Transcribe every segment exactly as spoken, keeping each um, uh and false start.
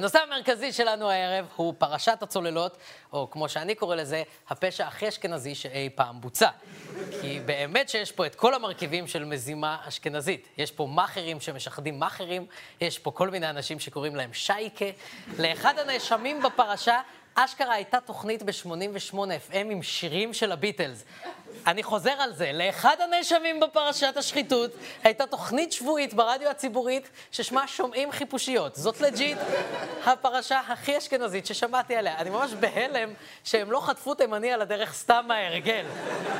הנושא המרכזי שלנו הערב הוא פרשת הצוללות, או כמו שאני קורא לזה, הפשע הכי אשכנזי שאי פעם בוצע. כי באמת שיש פה את כל המרכיבים של מזימה אשכנזית. יש פה מאחרים שמשחדים מאחרים, יש פה כל מיני אנשים שקוראים להם שייקה. לאחד הנאשמים בפרשה, אשכרה הייתה תוכנית ב-שמונים ושמונה אף אם עם שירים של הביטלס. אני חוזר על זה, לאחד הנאשמים בפרשת השחיתות הייתה תוכנית שבועית ברדיו הציבורית ששמה שומעים חיפושיות. זאת לג'יט הפרשה הכי אשכנזית ששמעתי עליה. אני ממש בהלם שהם לא חטפו תימני על הדרך סתם מההרגל.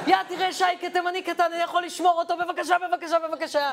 יא, תראה שייקה, תימני קטן, אני יכול לשמור אותו, בבקשה, בבקשה, בבקשה.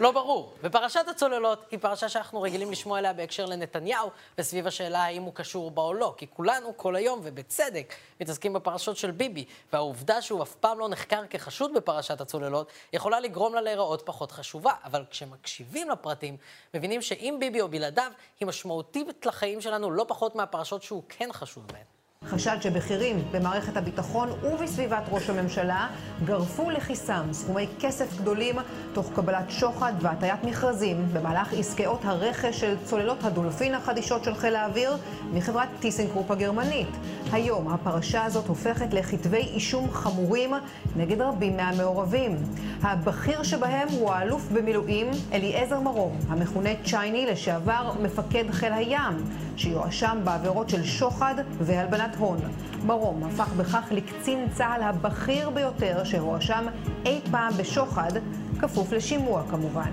לא ברור. ופרשת הצוללות היא פרשה שאנחנו רגילים לשמוע עליה בהקשר לנתניהו, וסביב השאלה האם הוא קשור בה או לא, כי כולנו כל היום, ובצדק, מתעסקים בפרשות של ביבי, והעובדה שהוא אף פעם לא נחקר כחשוד בפרשת הצוללות, יכולה לגרום לה להיראות פחות חשובה, אבל כשמקשיבים לפרטים, מבינים שאם ביבי או בלעדיו, היא משמעותית לחיים שלנו לא פחות מהפרשות שהוא כן חשוד בהן. חשד שבכירים במערכת הביטחון ובסביבת ראש הממשלה גרפו לכיסם סכומי כסף גדולים תוך קבלת שוחד והטיית מכרזים במהלך עסקאות הרכש של צוללות הדולפין החדישות של חיל האוויר מחברת טיסנקרופ הגרמנית. היום הפרשה הזאת הופכת לכתבי אישום חמורים נגד רבים מהמעורבים. הבכיר שבהם הוא האלוף במילואים אליעזר מרום, המכונה צ'ייני לשעבר מפקד חיל הים, שיואשם בעבירות של שוחד והלבנת הון. מרום הפך בכך לקצין צה"ל הבכיר ביותר שהואשם אי פעם בשוחד, כפוף לשימוע כמובן.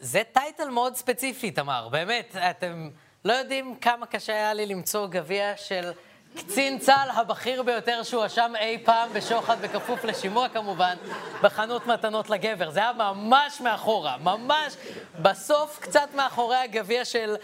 זה טייטל מאוד ספציפי, תמר. באמת, אתם לא יודעים כמה קשה היה לי למצוא גביע של קצין צה"ל הבכיר ביותר שהואשם אי פעם בשוחד, בכפוף לשימוע כמובן, בחנות מתנות לגבר. זה היה ממש מאחורה, ממש בסוף קצת מאחורי הגביע של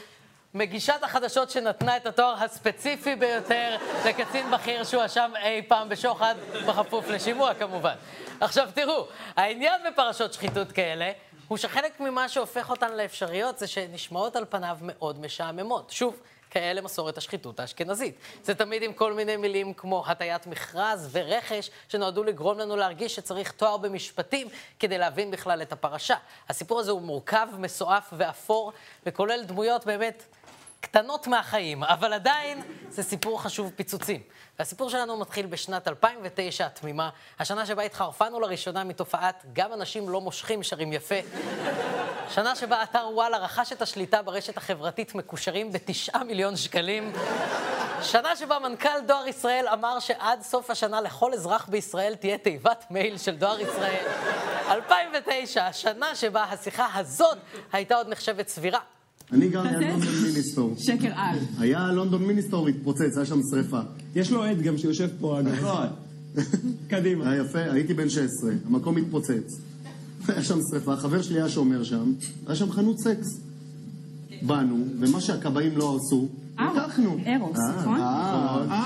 מגישת החדשות שנתנה את התואר הספציפי ביותר לקצין בכיר שהואשם אי פעם בשוחד, בכפוף לשימוע כמובן. עכשיו תראו, העניין בפרשות שחיתות כאלה הוא שחלק ממה שהופך אותן לאפשריות זה שנשמעות על פניו מאוד משעממות. שוב, כאלה מסורת השחיתות האשכנזית. זה תמיד עם כל מיני מילים כמו הטיית מכרז ורכש, שנועדו לגרום לנו להרגיש שצריך תואר במשפטים כדי להבין בכלל את הפרשה. הסיפור הזה הוא מורכב, מסועף ואפור, וכולל דמויות באמת קטנות מהחיים, אבל עדיין זה סיפור חשוב פיצוצים. והסיפור שלנו מתחיל בשנת אלפיים ותשע התמימה, השנה שבה התחרפנו לראשונה מתופעת גם אנשים לא מושכים שרים יפה. שנה שבה אתר וואלה רכש את השליטה ברשת החברתית מקושרים בתשעה מיליון שקלים. שנה שבה מנכ"ל דואר ישראל אמר שעד סוף השנה לכל אזרח בישראל תהיה תיבת מייל של דואר ישראל. אלפיים ותשע, השנה שבה השיחה הזאת הייתה עוד נחשבת סבירה. אני גר ליד לונדון מיניסטור. שקר על. היה לונדון מיניסטור התפוצץ, היה שם שריפה. יש לו עד גם שיושב פה, אגב. קדימה. היה יפה, הייתי בן שש עשרה, המקום התפוצץ. היה שם שריפה, חבר שלי היה שומר שם, היה שם חנות סקס. באנו, ומה שהקבעים לא עשו, לקחנו. אירוס, נכון? אה,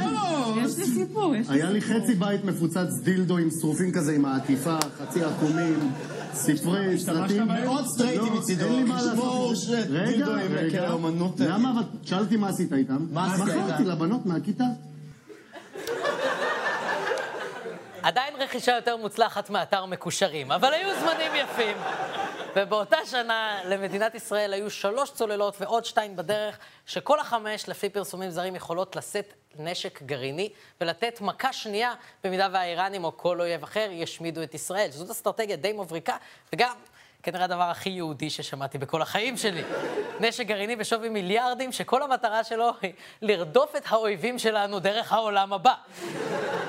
אירוס. יש לי סיפור. היה לי חצי בית מפוצץ דילדו עם שרופים כזה, עם העטיפה, חצי עקומים. ספרי, סרטים, מאוד סטרייטים מצידו, לשמור דילדויים בקרע האומנות. למה? אבל שאלתי מה עשית איתם. מה עשית איתם? מכרתי לבנות מהכיתה. עדיין רכישה יותר מוצלחת מאתר מקושרים, אבל היו זמנים יפים. ובאותה שנה למדינת ישראל היו שלוש צוללות ועוד שתיים בדרך, שכל החמש, לפי פרסומים זרים, יכולות לשאת נשק גרעיני ולתת מכה שנייה במידה והאיראנים או כל אויב אחר ישמידו את ישראל. זאת אסטרטגיה די מבריקה, וגם כנראה הדבר הכי יהודי ששמעתי בכל החיים שלי. נשק גרעיני בשווי מיליארדים שכל המטרה שלו היא לרדוף את האויבים שלנו דרך העולם הבא.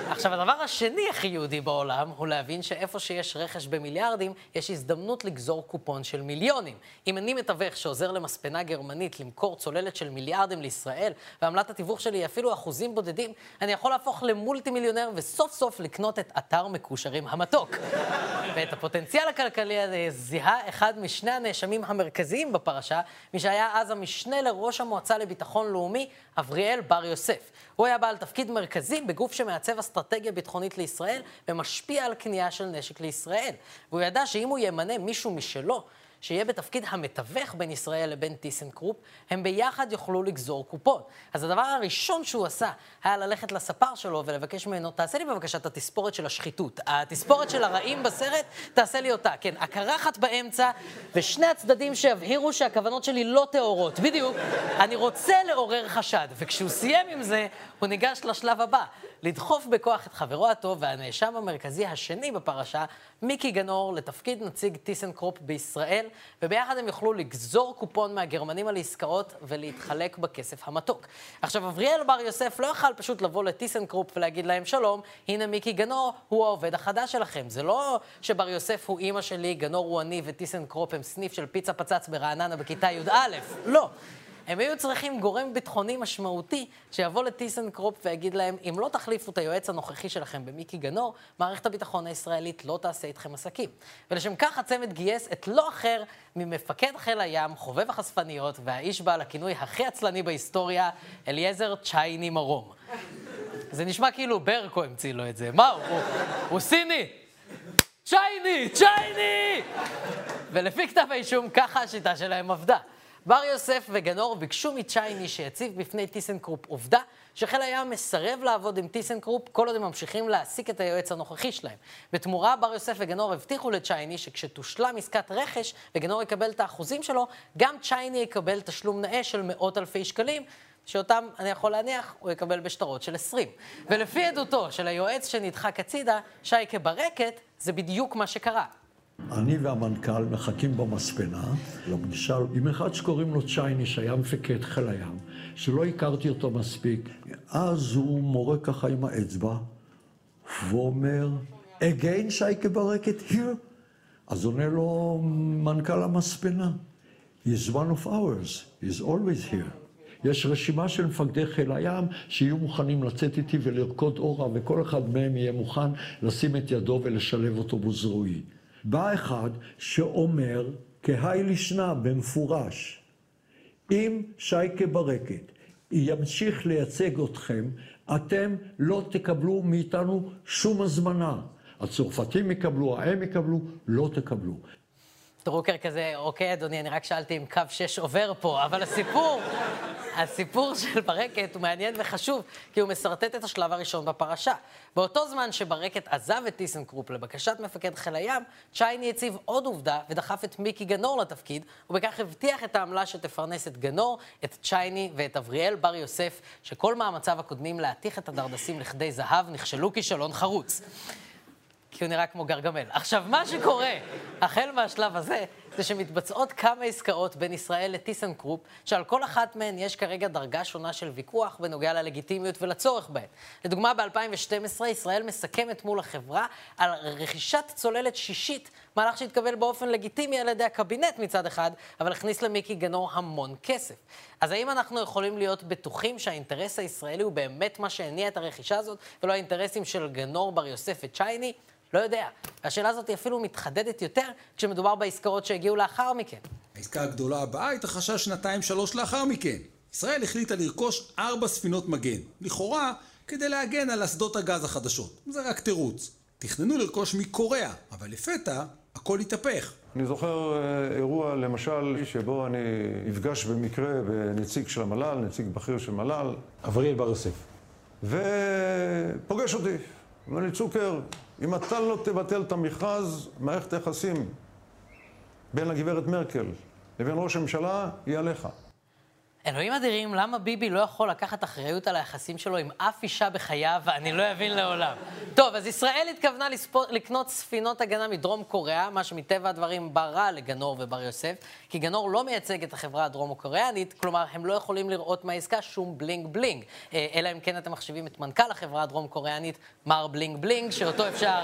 עכשיו, הדבר השני הכי יהודי בעולם הוא להבין שאיפה שיש רכש במיליארדים, יש הזדמנות לגזור קופון של מיליונים. אם אני מתווך שעוזר למספנה גרמנית למכור צוללת של מיליארדים לישראל, ועמלת התיווך שלי היא אפילו אחוזים בודדים, אני יכול להפוך למולטי מיליונר וסוף סוף לקנות את אתר מקושרים המתוק. ואת הפוטנציאל הכלכלי הזה זיהה אחד משני הנאשמים המרכזיים בפרשה, מי שהיה אז המשנה לראש המועצה לביטחון לאומי, אבריאל בר יוסף. הוא היה בעל תפקיד מרכזי בגוף שמעצב אסטרטגיה ביטחונית לישראל ומשפיע על קנייה של נשק לישראל. והוא ידע שאם הוא ימנה מישהו משלו, שיהיה בתפקיד המתווך בין ישראל לבין טיסנקרופ, הם ביחד יוכלו לגזור קופות. אז הדבר הראשון שהוא עשה היה ללכת לספר שלו ולבקש ממנו, תעשה לי בבקשה את התספורת של השחיתות, התספורת של הרעים בסרט, תעשה לי אותה. כן, הקרחת באמצע ושני הצדדים שהבהירו שהכוונות שלי לא תאורות. בדיוק, אני רוצה לעורר חשד, וכשהוא סיים עם זה, הוא ניגש לשלב הבא, לדחוף בכוח את חברו הטוב והנאשם המרכזי השני בפרשה, מיקי גנור, לתפקיד נציג טיסנקרופ בישראל, וביחד הם יוכלו לגזור קופון מהגרמנים על העסקאות ולהתחלק בכסף המתוק. עכשיו, אבריאל בר יוסף לא יכל פשוט לבוא לטיסנקרופ ולהגיד להם שלום, הנה מיקי גנור, הוא העובד החדש שלכם. זה לא שבר יוסף הוא אמא שלי, גנור הוא אני וטיסנקרופ הם סניף של פיצה פצץ ברעננה בכיתה י"א. לא. הם היו צריכים גורם ביטחוני משמעותי שיבוא לטיסנקרופ ויגיד להם, אם לא תחליפו את היועץ הנוכחי שלכם במיקי גנור, מערכת הביטחון הישראלית לא תעשה איתכם עסקים. ולשם כך הצמד גייס את לא אחר ממפקד חיל הים, חובב החשפניות והאיש בעל הכינוי הכי עצלני בהיסטוריה, אליעזר צ'ייני מרום. זה נשמע כאילו ברקו המציא לו את זה. מה הוא? הוא סיני! צ'ייני! צ'ייני! ולפי כתב האישום, ככה השיטה שלהם עבדה. בר יוסף וגנור ביקשו מצ'ייני שיציב בפני טיסנקרופ עובדה שחיל הים מסרב לעבוד עם טיסנקרופ כל עוד הם ממשיכים להעסיק את היועץ הנוכחי שלהם. בתמורה, בר יוסף וגנור הבטיחו לצ'ייני שכשתושלם עסקת רכש וגנור יקבל את האחוזים שלו, גם צ'ייני יקבל תשלום נאה של מאות אלפי שקלים, שאותם, אני יכול להניח, הוא יקבל בשטרות של עשרים. ולפי עדותו של היועץ שנדחק הצידה, שייקה ברקת, זה בדיוק מה שקרה. אני והמנכ"ל מחכים במספנה לפגישה עם אחד שקוראים לו צ'ייני, שהיה מפקד חיל הים, שלא הכרתי אותו מספיק. אז הוא מורה ככה עם האצבע ואומר, again שייקה ברקת, here. אז עונה לו מנכ"ל המספנה, he's one of ours, he's always here. יש רשימה של מפקדי חיל הים שיהיו מוכנים לצאת איתי ולרקוד אורה, וכל אחד מהם יהיה מוכן לשים את ידו ולשלב אוטובוס ראוי. בא אחד שאומר כהי לשנה במפורש, אם שייקה ברקת ימשיך לייצג אתכם, אתם לא תקבלו מאיתנו שום הזמנה. הצרפתים יקבלו, הם יקבלו, לא תקבלו. דרוקר כזה, אוקיי אדוני, אני רק שאלתי אם קו שש עובר פה, אבל הסיפור, הסיפור של ברקת הוא מעניין וחשוב, כי הוא מסרטט את השלב הראשון בפרשה. באותו זמן שברקת עזב את טיסנקרופ לבקשת מפקד חיל הים, צ'ייני הציב עוד עובדה ודחף את מיקי גנור לתפקיד, ובכך הבטיח את העמלה שתפרנס את גנור, את צ'ייני ואת אבריאל בר יוסף, שכל מאמציו הקודמים להתיך את הדרדסים לכדי זהב נכשלו כישלון חרוץ. כי הוא נראה כמו גרגמל. עכשיו, מה שקורה, החל מהשלב הזה, זה שמתבצעות כמה עסקאות בין ישראל לטיסנקרופ, שעל כל אחת מהן יש כרגע דרגה שונה של ויכוח בנוגע ללגיטימיות ולצורך בהן. לדוגמה, ב-אלפיים ושתים עשרה ישראל מסכמת מול החברה על רכישת צוללת שישית, מהלך שהתקבל באופן לגיטימי על ידי הקבינט מצד אחד, אבל הכניס למיקי גנור המון כסף. אז האם אנחנו יכולים להיות בטוחים שהאינטרס הישראלי הוא באמת מה שהניע את הרכישה הזאת, ולא האינטרסים של גנור, בר יוסף וצ'ייני? לא יודע. השאלה הזאת היא אפילו מתחדדת יותר כשמדובר בעסקאות שהגיעו לאחר מכן. העסקה הגדולה הבאה התרחשה שנתיים שלוש לאחר מכן. ישראל החליטה לרכוש ארבע ספינות מגן, לכאורה כדי להגן על אסדות הגז החדשות. זה רק תירוץ. תכננו לרכוש מקוריאה, אבל לפתע הכל התהפך. אני זוכר אירוע למשל שבו אני נפגש במקרה בנציג של המל"ל, נציג בכיר של מל"ל, אבריאל בר יוסף. ופוגש אותי. אומר לי, צוקר, אם אתה לא תבטל את המכרז, מערכת היחסים בין הגברת מרקל לבין ראש הממשלה היא עליך. אלוהים אדירים, למה ביבי לא יכול לקחת אחריות על היחסים שלו עם אף אישה בחייו, ואני לא אבין לעולם. טוב, אז ישראל התכוונה לספור, לקנות ספינות הגנה מדרום קוריאה, מה שמטבע הדברים בא רע לגנור ובר יוסף, כי גנור לא מייצג את החברה הדרום-קוריאנית, כלומר, הם לא יכולים לראות מהעסקה שום בלינג בלינג, אלא אם כן אתם מחשיבים את מנכ"ל החברה הדרום-קוריאנית, מר בלינג בלינג, שאותו אפשר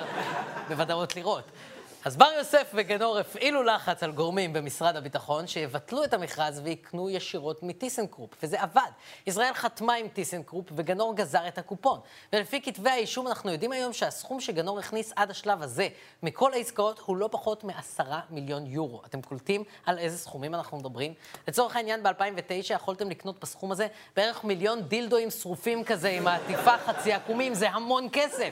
בוודאות לראות. אז בר יוסף וגנור הפעילו לחץ על גורמים במשרד הביטחון שיבטלו את המכרז ויקנו ישירות מטיסנקרופ, וזה עבד. ישראל חתמה עם טיסנקרופ וגנור גזר את הקופון. ולפי כתבי האישום אנחנו יודעים היום שהסכום שגנור הכניס עד השלב הזה מכל העסקאות הוא לא פחות מעשרה מיליון יורו. אתם קולטים על איזה סכומים אנחנו מדברים? לצורך העניין ב-אלפיים ותשע יכולתם לקנות בסכום הזה בערך מיליון דילדואים שרופים כזה עם העטיפה חצי עקומים, זה המון כסף.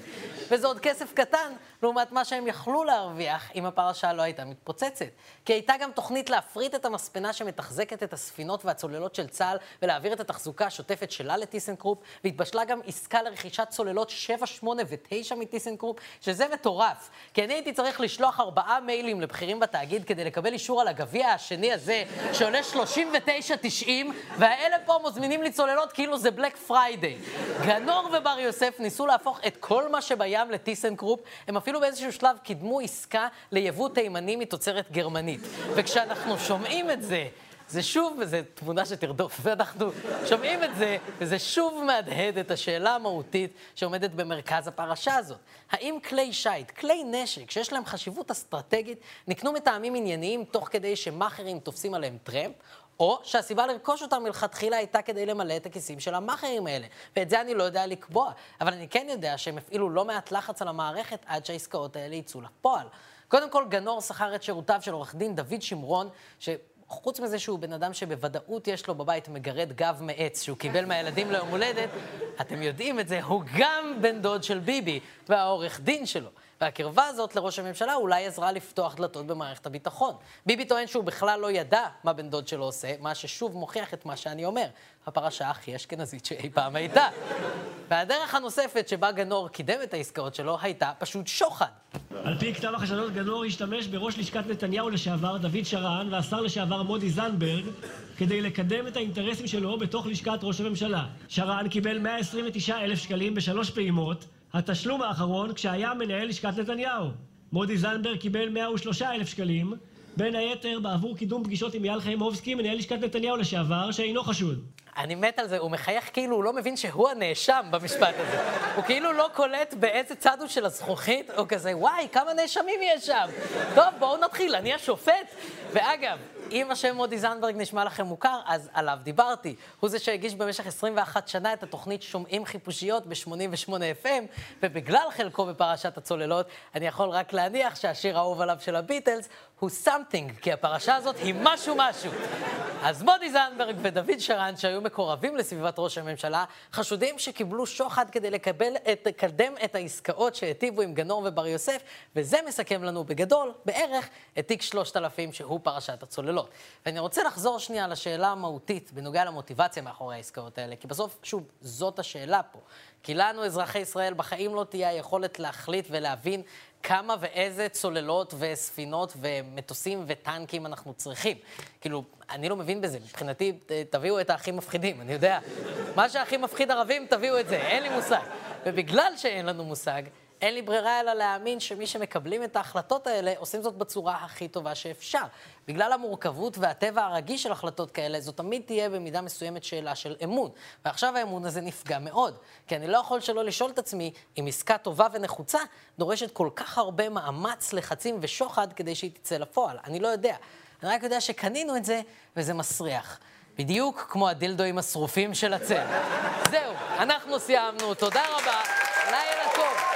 וזה עוד כסף קטן לעומת מה שהם יכלו להרוויח כך אם הפרשה לא הייתה מתפוצצת. כי הייתה גם תוכנית להפריט את המספנה שמתחזקת את הספינות והצוללות של צה"ל ולהעביר את התחזוקה השוטפת שלה לטיסנקרופ, והתבשלה גם עסקה לרכישת צוללות שבע, שמונה ותשע מטיסנקרופ, שזה מטורף. כי אני הייתי צריך לשלוח ארבעה מיילים לבחירים בתאגיד כדי לקבל אישור על הגביע השני הזה שעולה שלושים ותשע תשעים, והאלה פה מוזמינים לי צוללות כאילו זה בלק פריידי. גנור ובר יוסף ניסו להפוך את כל מה שבים לטיסנקרופ. הם אפילו באיזשהו שלב קידמו עסקה ליבוא תימני מתוצרת גרמנית. וכשאנחנו שומעים את זה, זה שוב, וזו תמונה שתרדוף, ואנחנו שומעים את זה, וזה שוב מהדהד את השאלה המהותית שעומדת במרכז הפרשה הזאת. האם כלי שייט, כלי נשק, שיש להם חשיבות אסטרטגית, נקנו מטעמים ענייניים תוך כדי שמאכרים תופסים עליהם טרמפ, או שהסיבה לרכוש אותם מלכתחילה הייתה כדי למלא את הכיסים של המאכרים האלה. ואת זה אני לא יודע לקבוע, אבל אני כן יודע שהם הפעילו לא מעט לחץ על המערכת עד שהעסקאות האלה יצאו לפועל. קודם כל, גנור שכר את שירותיו של עורך דין דוד שמרון, ש... חוץ מזה שהוא בן אדם שבוודאות יש לו בבית מגרד גב מעץ שהוא קיבל מהילדים ליום הולדת, אתם יודעים את זה, הוא גם בן דוד של ביבי והעורך דין שלו. והקרבה הזאת לראש הממשלה אולי עזרה לפתוח דלתות במערכת הביטחון. ביבי טוען שהוא בכלל לא ידע מה בן דוד שלו עושה, מה ששוב מוכיח את מה שאני אומר. הפרשה הכי אשכנזית שאי פעם הייתה. והדרך הנוספת שבה גנור קידם את העסקאות שלו הייתה פשוט שוחד. על פי כתב החשדות, גנור השתמש בראש לשכת נתניהו לשעבר דוד שרן והשר לשעבר מודי זנדברג כדי לקדם את האינטרסים שלו בתוך לשכת ראש הממשלה. שרן קיבל מאה עשרים ותשעה אלף שקלים בשלוש פעימות, התשלום האחרון כשהיה מנהל לשכת נתניהו. מודי זנדברג קיבל מאה ושלושה אלף שקלים, בין היתר בעבור קידום פגישות עם יעל חיימובסקי, מנהל לשכת נתניהו לשעבר, שאינו חשוד. אני מת על זה, הוא מחייך כאילו הוא לא מבין שהוא הנאשם במשפט הזה. הוא כאילו לא קולט באיזה צד הוא של הזכוכית, או כזה, וואי, כמה נאשמים יש שם. טוב, בואו נתחיל, אני השופט. ואגב, אם השם מודי זנדברג נשמע לכם מוכר, אז עליו דיברתי. הוא זה שהגיש במשך עשרים ואחת שנה את התוכנית שומעים חיפושיות ב-שמונים ושמונה אף אם, ובגלל חלקו בפרשת הצוללות, אני יכול רק להניח שהשיר האהוב עליו של הביטלס הוא something, כי הפרשה הזאת היא משהו משהו. אז מודי זנדברג ודוד שרן, שהיו מקורבים לסביבת ראש הממשלה, חשודים שקיבלו שוחד כדי לקבל את, לקדם את העסקאות שהטיבו עם גנור ובר יוסף, וזה מסכם לנו בגדול, בערך, את תיק שלושת אלפים שהוא פרשת הצוללות. ואני רוצה לחזור שנייה לשאלה המהותית בנוגע למוטיבציה מאחורי העסקאות האלה, כי בסוף, שוב, זאת השאלה פה. כי לנו, אזרחי ישראל, בחיים לא תהיה היכולת להחליט ולהבין כמה ואיזה צוללות וספינות ומטוסים וטנקים אנחנו צריכים. כאילו, אני לא מבין בזה. מבחינתי, תביאו את האחים מפחידים, אני יודע. מה שהאחים מפחיד ערבים, תביאו את זה. אין לי מושג. ובגלל שאין לנו מושג, אין לי ברירה אלא להאמין שמי שמקבלים את ההחלטות האלה עושים זאת בצורה הכי טובה שאפשר. בגלל המורכבות והטבע הרגיש של החלטות כאלה, זו תמיד תהיה במידה מסוימת שאלה של אמון. ועכשיו האמון הזה נפגע מאוד, כי אני לא יכול שלא לשאול את עצמי אם עסקה טובה ונחוצה דורשת כל כך הרבה מאמץ, לחצים ושוחד כדי שהיא תצא לפועל. אני לא יודע. אני רק יודע שקנינו את זה וזה מסריח. בדיוק כמו הדילדואים השרופים של הצל. זהו, אנחנו סיימנו. תודה רבה. לילה טוב.